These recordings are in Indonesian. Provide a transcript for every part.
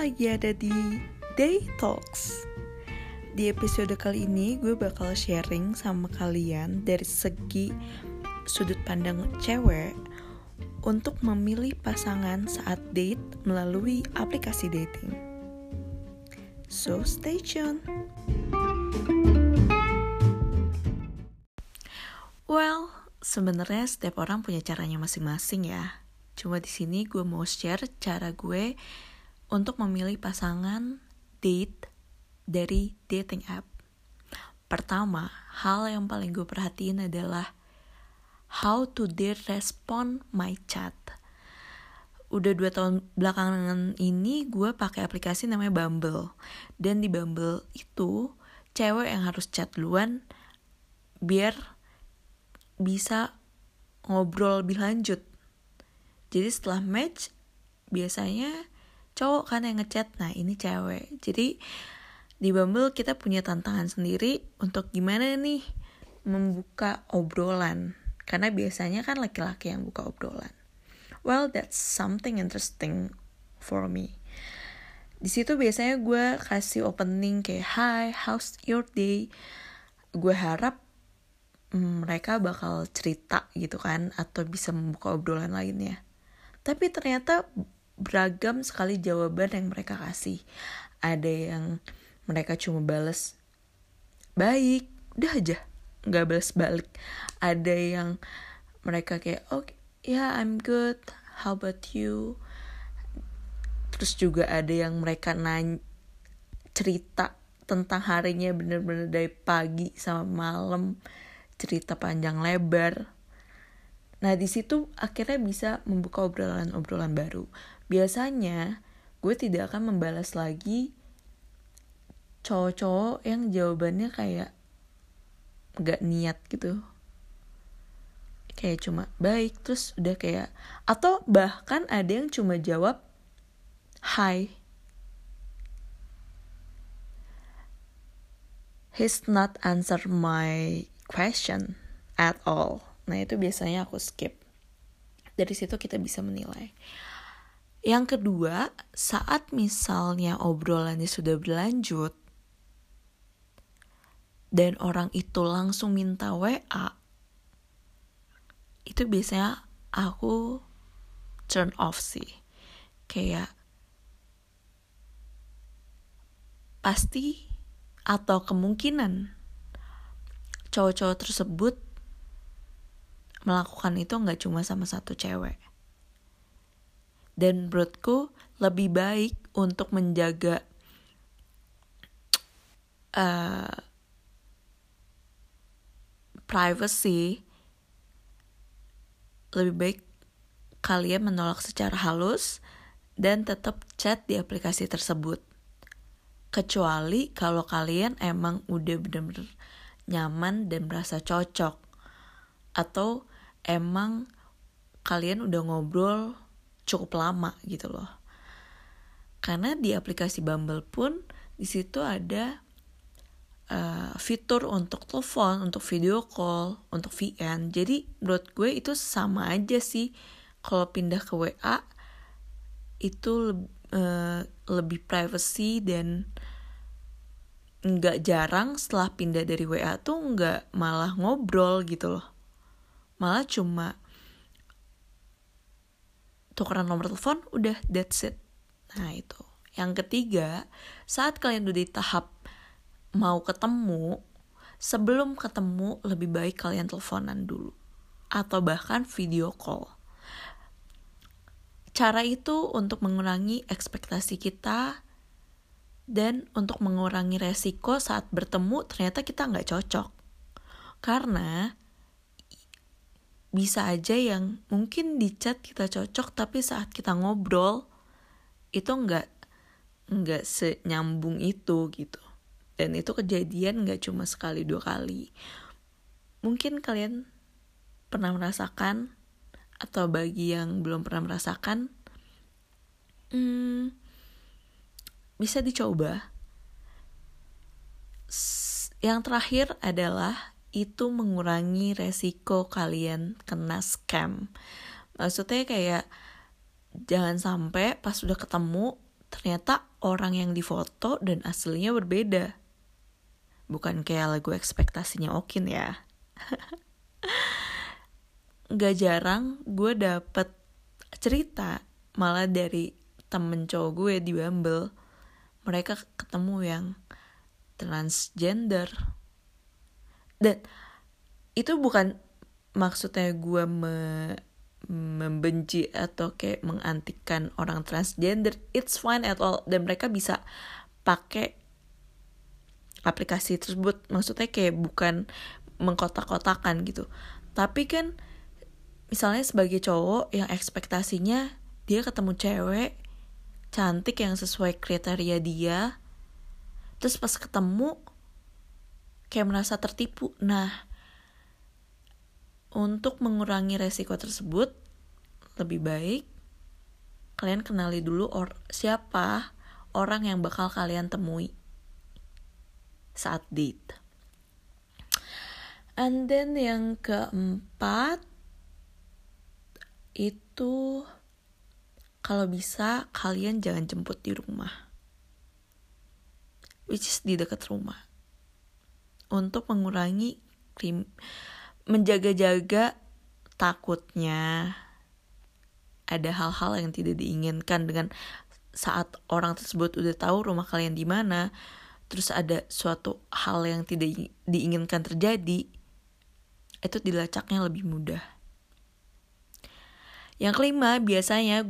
lagi ada di Day Talks. Di episode kali ini gue bakal sharing sama kalian dari segi sudut pandang cewek untuk memilih pasangan saat date melalui aplikasi dating. So stay tuned. Well, sebenarnya setiap orang punya caranya masing-masing ya. Cuma di sini gue mau share cara gue untuk memilih pasangan date dari dating app. Pertama, hal yang paling gue perhatiin adalah how to they respond my chat. Udah 2 tahun belakangan ini gue pakai aplikasi namanya Bumble. Dan di Bumble itu cewek yang harus chat duluan biar bisa ngobrol lebih lanjut. Jadi setelah match, biasanya cowok kan yang ngechat, nah ini cewek. Jadi di Bumble kita punya tantangan sendiri untuk gimana nih membuka obrolan. Karena biasanya kan laki-laki yang buka obrolan. Well, that's something interesting for me. Di situ biasanya gue kasih opening kayak, hi, how's your day? Gue harap mereka bakal cerita gitu kan, atau bisa membuka obrolan lainnya. Tapi ternyata beragam sekali jawaban yang mereka kasih. Ada yang mereka cuma bales baik, udah aja, gak bales balik. Ada yang mereka kayak, okay, yeah, I'm good, how about you? Terus juga ada yang mereka cerita tentang harinya bener-bener dari pagi sama malam, cerita panjang lebar. Nah, di situ akhirnya bisa membuka obrolan-obrolan baru. Biasanya, gue tidak akan membalas lagi cowok-cowok yang jawabannya kayak gak niat gitu. Kayak cuma baik, terus udah kayak, atau bahkan ada yang cuma jawab, hi. He's not answer my question at all. Nah, itu biasanya aku skip. Dari situ kita bisa menilai. Yang kedua, saat misalnya obrolannya sudah berlanjut dan orang itu langsung minta WA, itu biasanya aku turn off sih. Kayak pasti atau kemungkinan cowok-cowok tersebut melakukan itu gak cuma sama satu cewek. Dan menurutku lebih baik untuk menjaga privacy, lebih baik kalian menolak secara halus dan tetap chat di aplikasi tersebut. Kecuali kalau kalian emang udah benar-benar nyaman dan merasa cocok, atau emang kalian udah ngobrol cukup lama gitu loh. Karena di aplikasi Bumble pun di situ ada fitur untuk telepon, untuk video call, untuk VN. Jadi menurut gue itu sama aja sih. Kalau pindah ke WA itu lebih privacy, dan nggak jarang setelah pindah dari WA tuh nggak malah ngobrol gitu loh. Malah cuma tukeran nomor telepon, udah, that's it. Nah, itu. Yang ketiga, saat kalian udah di tahap mau ketemu, sebelum ketemu lebih baik kalian teleponan dulu. Atau bahkan video call. Cara itu untuk mengurangi ekspektasi kita dan untuk mengurangi resiko saat bertemu ternyata kita nggak cocok. Karena bisa aja yang mungkin di chat kita cocok, tapi saat kita ngobrol itu nggak senyambung itu gitu. Dan itu kejadian nggak cuma sekali dua kali. Mungkin kalian pernah merasakan, atau bagi yang belum pernah merasakan, bisa dicoba. Yang terakhir adalah itu mengurangi resiko kalian kena scam. Maksudnya kayak jangan sampai pas udah ketemu ternyata orang yang difoto dan aslinya berbeda. Bukan kayak lagu ekspektasinya Okin ya. Gak jarang gue dapet cerita malah dari temen cowok gue di Bumble. Mereka ketemu yang transgender. Dan itu bukan maksudnya gue membenci atau kayak mengantikan orang transgender. It's fine at all. Dan mereka bisa pakai aplikasi tersebut. Maksudnya kayak bukan mengkotak-kotakan gitu. Tapi kan misalnya sebagai cowok yang ekspektasinya dia ketemu cewek cantik yang sesuai kriteria dia, terus pas ketemu kayak merasa tertipu. Nah, untuk mengurangi resiko tersebut, lebih baik kalian kenali dulu siapa orang yang bakal kalian temui saat date. And then yang keempat itu, kalau bisa kalian jangan jemput di rumah, which is di dekat rumah, untuk mengurangi menjaga-jaga takutnya ada hal-hal yang tidak diinginkan dengan saat orang tersebut udah tahu rumah kalian di mana, terus ada suatu hal yang tidak diinginkan terjadi, itu dilacaknya lebih mudah. Yang kelima, biasanya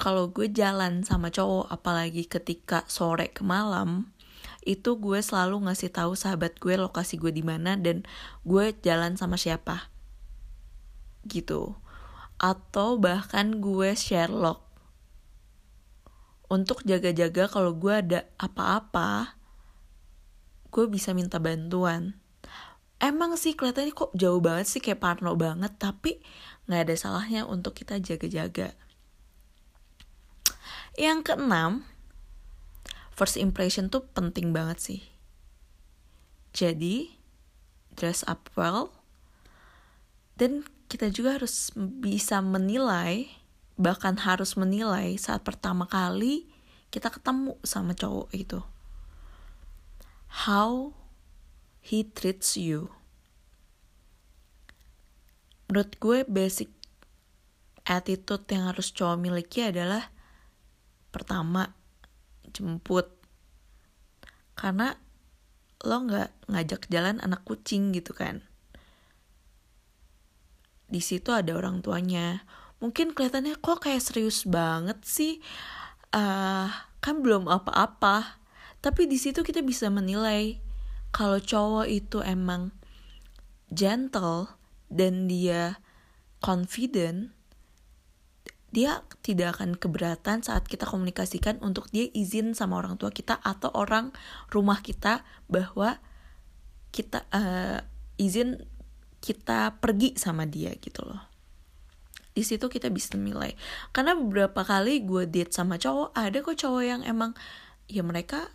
kalau gue jalan sama cowok, apalagi ketika sore ke malam, itu gue selalu ngasih tahu sahabat gue lokasi gue di mana dan gue jalan sama siapa gitu, atau bahkan gue share log untuk jaga-jaga kalau gue ada apa-apa gue bisa minta bantuan. Emang sih kelihatannya kok jauh banget sih, kayak parno banget, tapi nggak ada salahnya untuk kita jaga-jaga. Yang keenam, first impression tuh penting banget sih. Jadi, dress up well. Dan kita juga harus bisa menilai, bahkan harus menilai saat pertama kali kita ketemu sama cowok itu. How he treats you. Menurut gue basic attitude yang harus cowok miliki adalah pertama, jemput, karena lo nggak ngajak jalan anak kucing gitu kan. Di situ ada orang tuanya. Mungkin kelihatannya kok kayak serius banget sih, kan belum apa-apa. Tapi di situ kita bisa menilai kalau cowok itu emang gentle dan dia confident. Dia tidak akan keberatan saat kita komunikasikan untuk dia izin sama orang tua kita atau orang rumah kita bahwa kita izin kita pergi sama dia gitu loh. Di situ kita bisa nilai. Karena beberapa kali gue date sama cowok, ada kok cowok yang emang ya mereka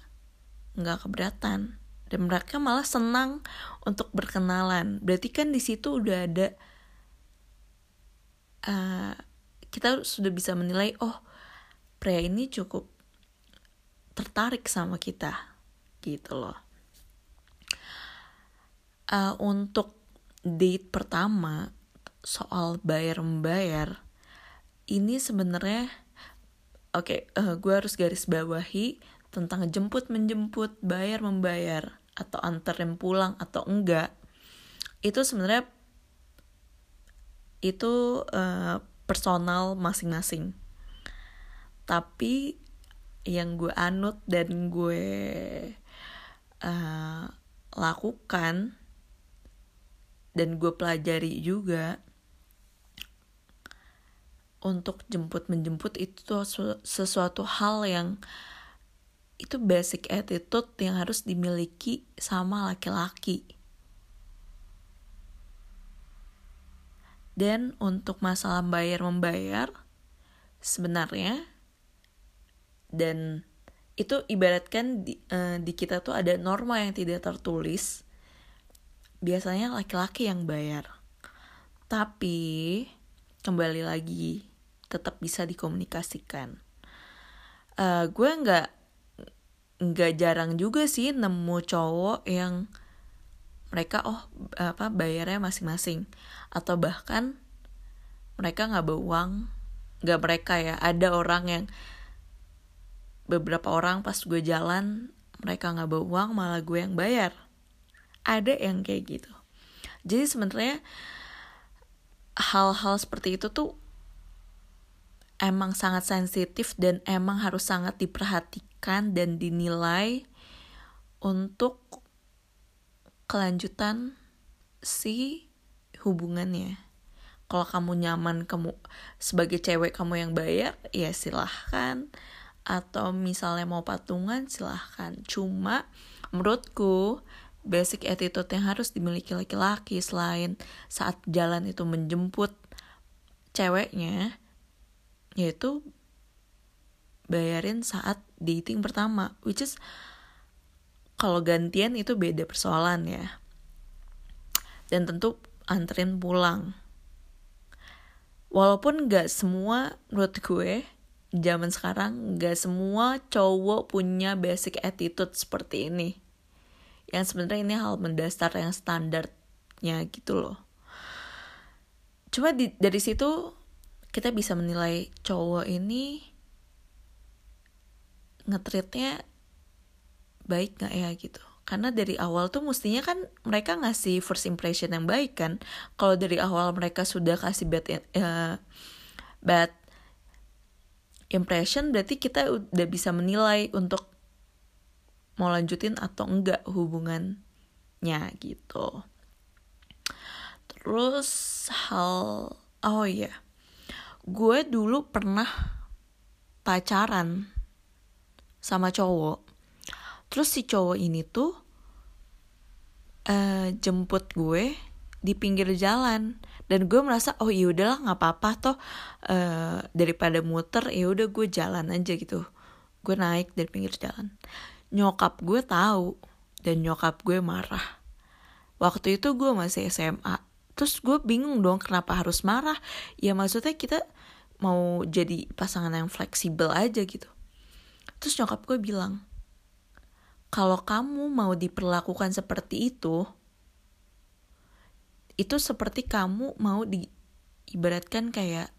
nggak keberatan dan mereka malah senang untuk berkenalan. Berarti kan di situ udah ada kita sudah bisa menilai, oh, pria ini cukup tertarik sama kita, gitu loh. Untuk date pertama, soal bayar-membayar, ini sebenarnya, gue harus garis bawahi tentang jemput-menjemput, bayar-membayar, atau anterin pulang atau enggak, itu sebenarnya, itu personal masing-masing. Tapi yang gue anut dan gue lakukan dan gue pelajari juga, untuk jemput-menjemput itu sesuatu hal yang itu basic attitude yang harus dimiliki sama laki-laki. Dan untuk masalah bayar-membayar, sebenarnya, dan itu ibaratkan di kita tuh ada norma yang tidak tertulis, biasanya laki-laki yang bayar. Tapi, kembali lagi, tetap bisa dikomunikasikan. gue nggak jarang juga sih nemu cowok yang mereka bayarnya masing-masing, atau bahkan mereka nggak bawa uang. Nggak mereka ya, ada orang yang beberapa orang pas gue jalan mereka nggak bawa uang, malah gue yang bayar. Ada yang kayak gitu. Jadi sebenarnya hal-hal seperti itu tuh emang sangat sensitif dan emang harus sangat diperhatikan dan dinilai untuk kelanjutan si hubungannya. Kalau kamu nyaman, kamu sebagai cewek kamu yang bayar, ya silahkan. Atau misalnya mau patungan, silahkan. Cuma menurutku basic attitude yang harus dimiliki laki-laki selain saat jalan itu menjemput ceweknya, yaitu bayarin saat dating pertama, which is kalau gantian itu beda persoalan ya, dan tentu anterin pulang. Walaupun gak semua, menurut gue zaman sekarang gak semua cowok punya basic attitude seperti ini, yang sebenarnya ini hal mendasar yang standarnya gitu loh. Cuma dari situ kita bisa menilai cowok ini nge-treatnya baik gak ya gitu. Karena dari awal tuh mestinya kan mereka ngasih first impression yang baik kan. Kalau dari awal mereka sudah kasih bad impression, berarti kita udah bisa menilai untuk mau lanjutin atau enggak hubungannya gitu. Terus gue dulu pernah pacaran sama cowok. Terus si cowok ini tuh jemput gue di pinggir jalan, dan gue merasa ya udahlah nggak apa-apa toh, daripada muter ya udah gue jalan aja gitu. Gue naik dari pinggir jalan. Nyokap gue tahu dan nyokap gue marah. Waktu itu gue masih SMA. Terus gue bingung dong kenapa harus marah. Ya maksudnya kita mau jadi pasangan yang fleksibel aja gitu. Terus nyokap gue bilang, kalau kamu mau diperlakukan seperti itu seperti kamu mau ibaratkan kayak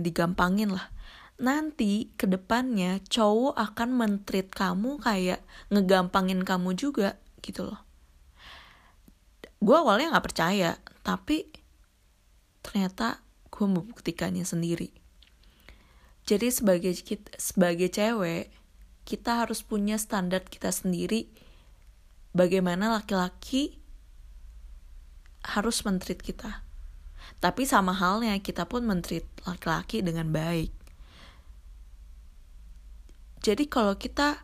digampangin lah. Nanti kedepannya cowok akan men-treat kamu kayak ngegampangin kamu juga gitu loh. Gue awalnya gak percaya, tapi ternyata gue membuktikannya sendiri. Jadi sebagai cewek, kita harus punya standar kita sendiri bagaimana laki-laki harus men-treat kita. Tapi sama halnya, kita pun men-treat laki-laki dengan baik. Jadi kalau kita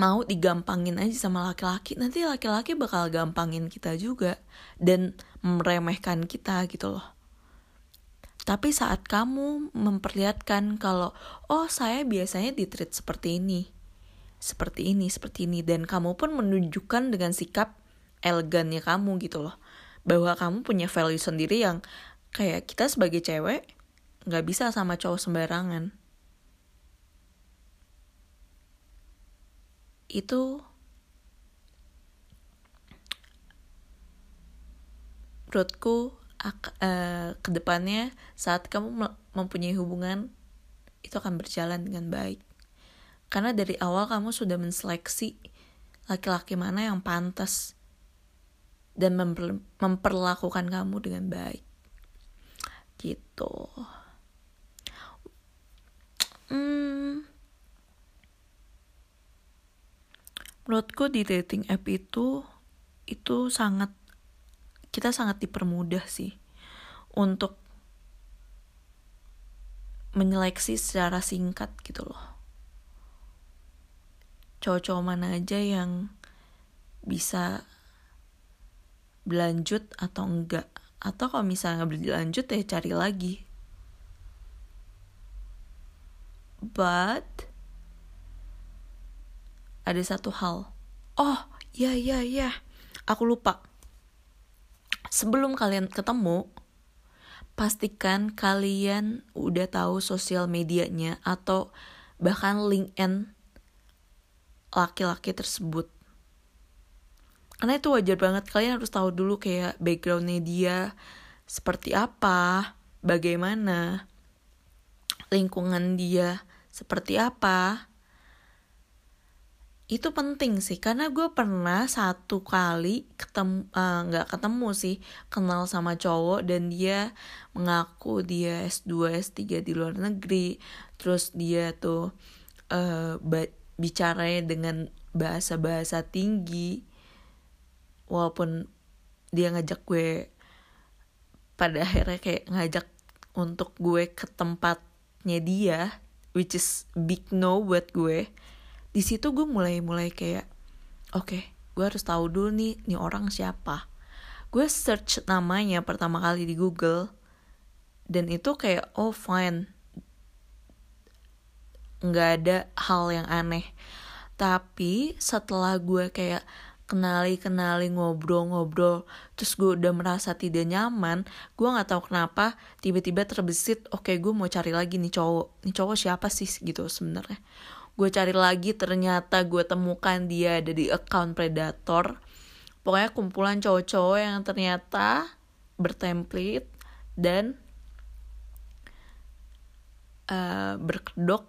mau digampangin aja sama laki-laki, nanti laki-laki bakal gampangin kita juga dan meremehkan kita gitu loh. Tapi saat kamu memperlihatkan kalau saya biasanya ditreat seperti ini, dan kamu pun menunjukkan dengan sikap elegannya kamu gitu loh, bahwa kamu punya value sendiri yang kayak kita sebagai cewek nggak bisa sama cowok sembarangan. Itu menurutku kedepannya saat kamu mempunyai hubungan itu akan berjalan dengan baik, karena dari awal kamu sudah menseleksi laki-laki mana yang pantas dan memperlakukan kamu dengan baik gitu. Menurutku di dating app itu kita sangat dipermudah sih untuk menyeleksi secara singkat gitu loh. Cowok-cowok mana aja yang bisa berlanjut atau enggak. Atau kalau misalnya berlanjut ya cari lagi. But ada satu hal. Aku lupa. Sebelum kalian ketemu, pastikan kalian udah tahu sosial medianya atau bahkan LinkedIn laki-laki tersebut. Karena itu wajar banget, kalian harus tahu dulu kayak backgroundnya dia seperti apa, bagaimana, lingkungan dia seperti apa. Itu penting sih, karena gue pernah satu kali kenal sama cowok dan dia mengaku dia S2, S3 di luar negeri. Terus dia tuh bicaranya dengan bahasa-bahasa tinggi. Walaupun dia ngajak gue, pada akhirnya kayak ngajak untuk gue ke tempatnya dia, which is big no buat gue. Di situ gue mulai kayak, oke, gue harus tahu dulu nih orang siapa. Gue search namanya pertama kali di Google, dan itu kayak, oh fine, nggak ada hal yang aneh. Tapi setelah gue kayak kenali ngobrol, terus gue udah merasa tidak nyaman, gue nggak tahu kenapa tiba-tiba terbesit, oke, gue mau cari lagi nih cowok siapa sih gitu sebenarnya. Gue cari lagi, ternyata gue temukan dia ada di account predator. Pokoknya kumpulan cowok-cowok yang ternyata bertemplate dan berkedok.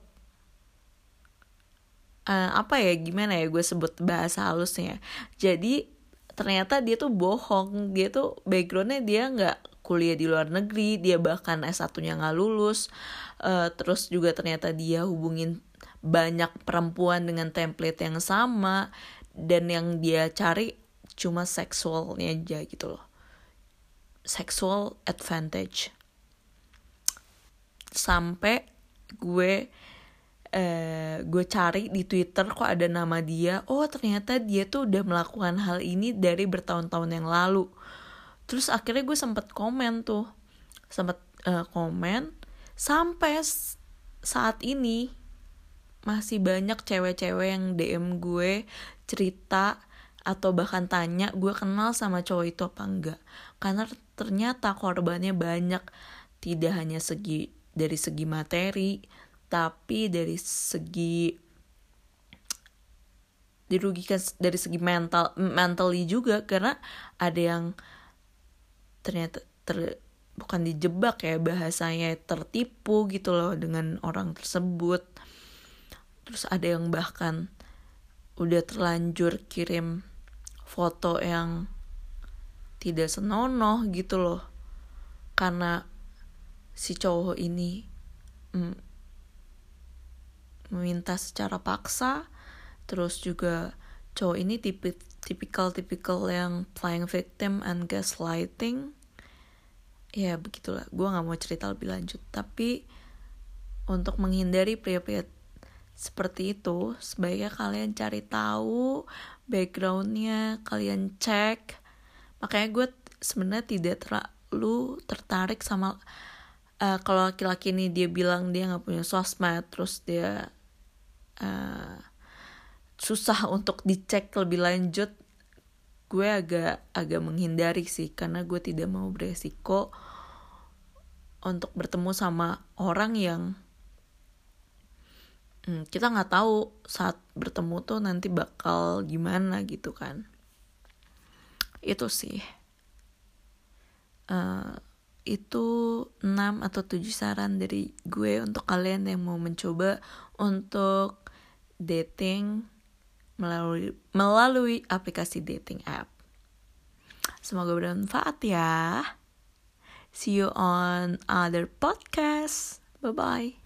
Gue sebut bahasa halusnya. Jadi ternyata dia tuh bohong. Dia tuh backgroundnya dia gak kuliah di luar negeri. Dia bahkan S1-nya gak lulus. Terus juga ternyata dia hubungin banyak perempuan dengan template yang sama, dan yang dia cari cuma seksualnya aja gitu loh, sexual advantage. Sampai gue cari di Twitter kok ada nama dia, oh ternyata dia tuh udah melakukan hal ini dari bertahun-tahun yang lalu. Terus akhirnya gue sempet komen sampai saat ini masih banyak cewek-cewek yang DM gue cerita atau bahkan tanya gue kenal sama cowok itu apa enggak. Karena ternyata korbannya banyak, tidak hanya dari segi materi, tapi dari segi dirugikan dari segi mentally juga, karena ada yang ternyata bukan dijebak ya, bahasanya tertipu gitu loh dengan orang tersebut. Terus ada yang bahkan udah terlanjur kirim foto yang tidak senonoh gitu loh. Karena si cowok ini meminta secara paksa. Terus juga cowok ini tipikal yang playing victim and gaslighting. Ya begitulah, gue gak mau cerita lebih lanjut. Tapi untuk menghindari pria-pria seperti itu, sebaiknya kalian cari tahu backgroundnya, kalian cek. Makanya gue sebenarnya tidak terlalu tertarik sama kalau laki-laki ini dia bilang dia nggak punya sosmed, terus dia susah untuk dicek lebih lanjut. Gue agak menghindari sih, karena gue tidak mau beresiko untuk bertemu sama orang yang kita nggak tahu saat bertemu tuh nanti bakal gimana gitu kan. Itu sih. Itu 6 atau 7 saran dari gue untuk kalian yang mau mencoba untuk dating melalui aplikasi dating app. Semoga bermanfaat ya. See you on other podcast. Bye-bye.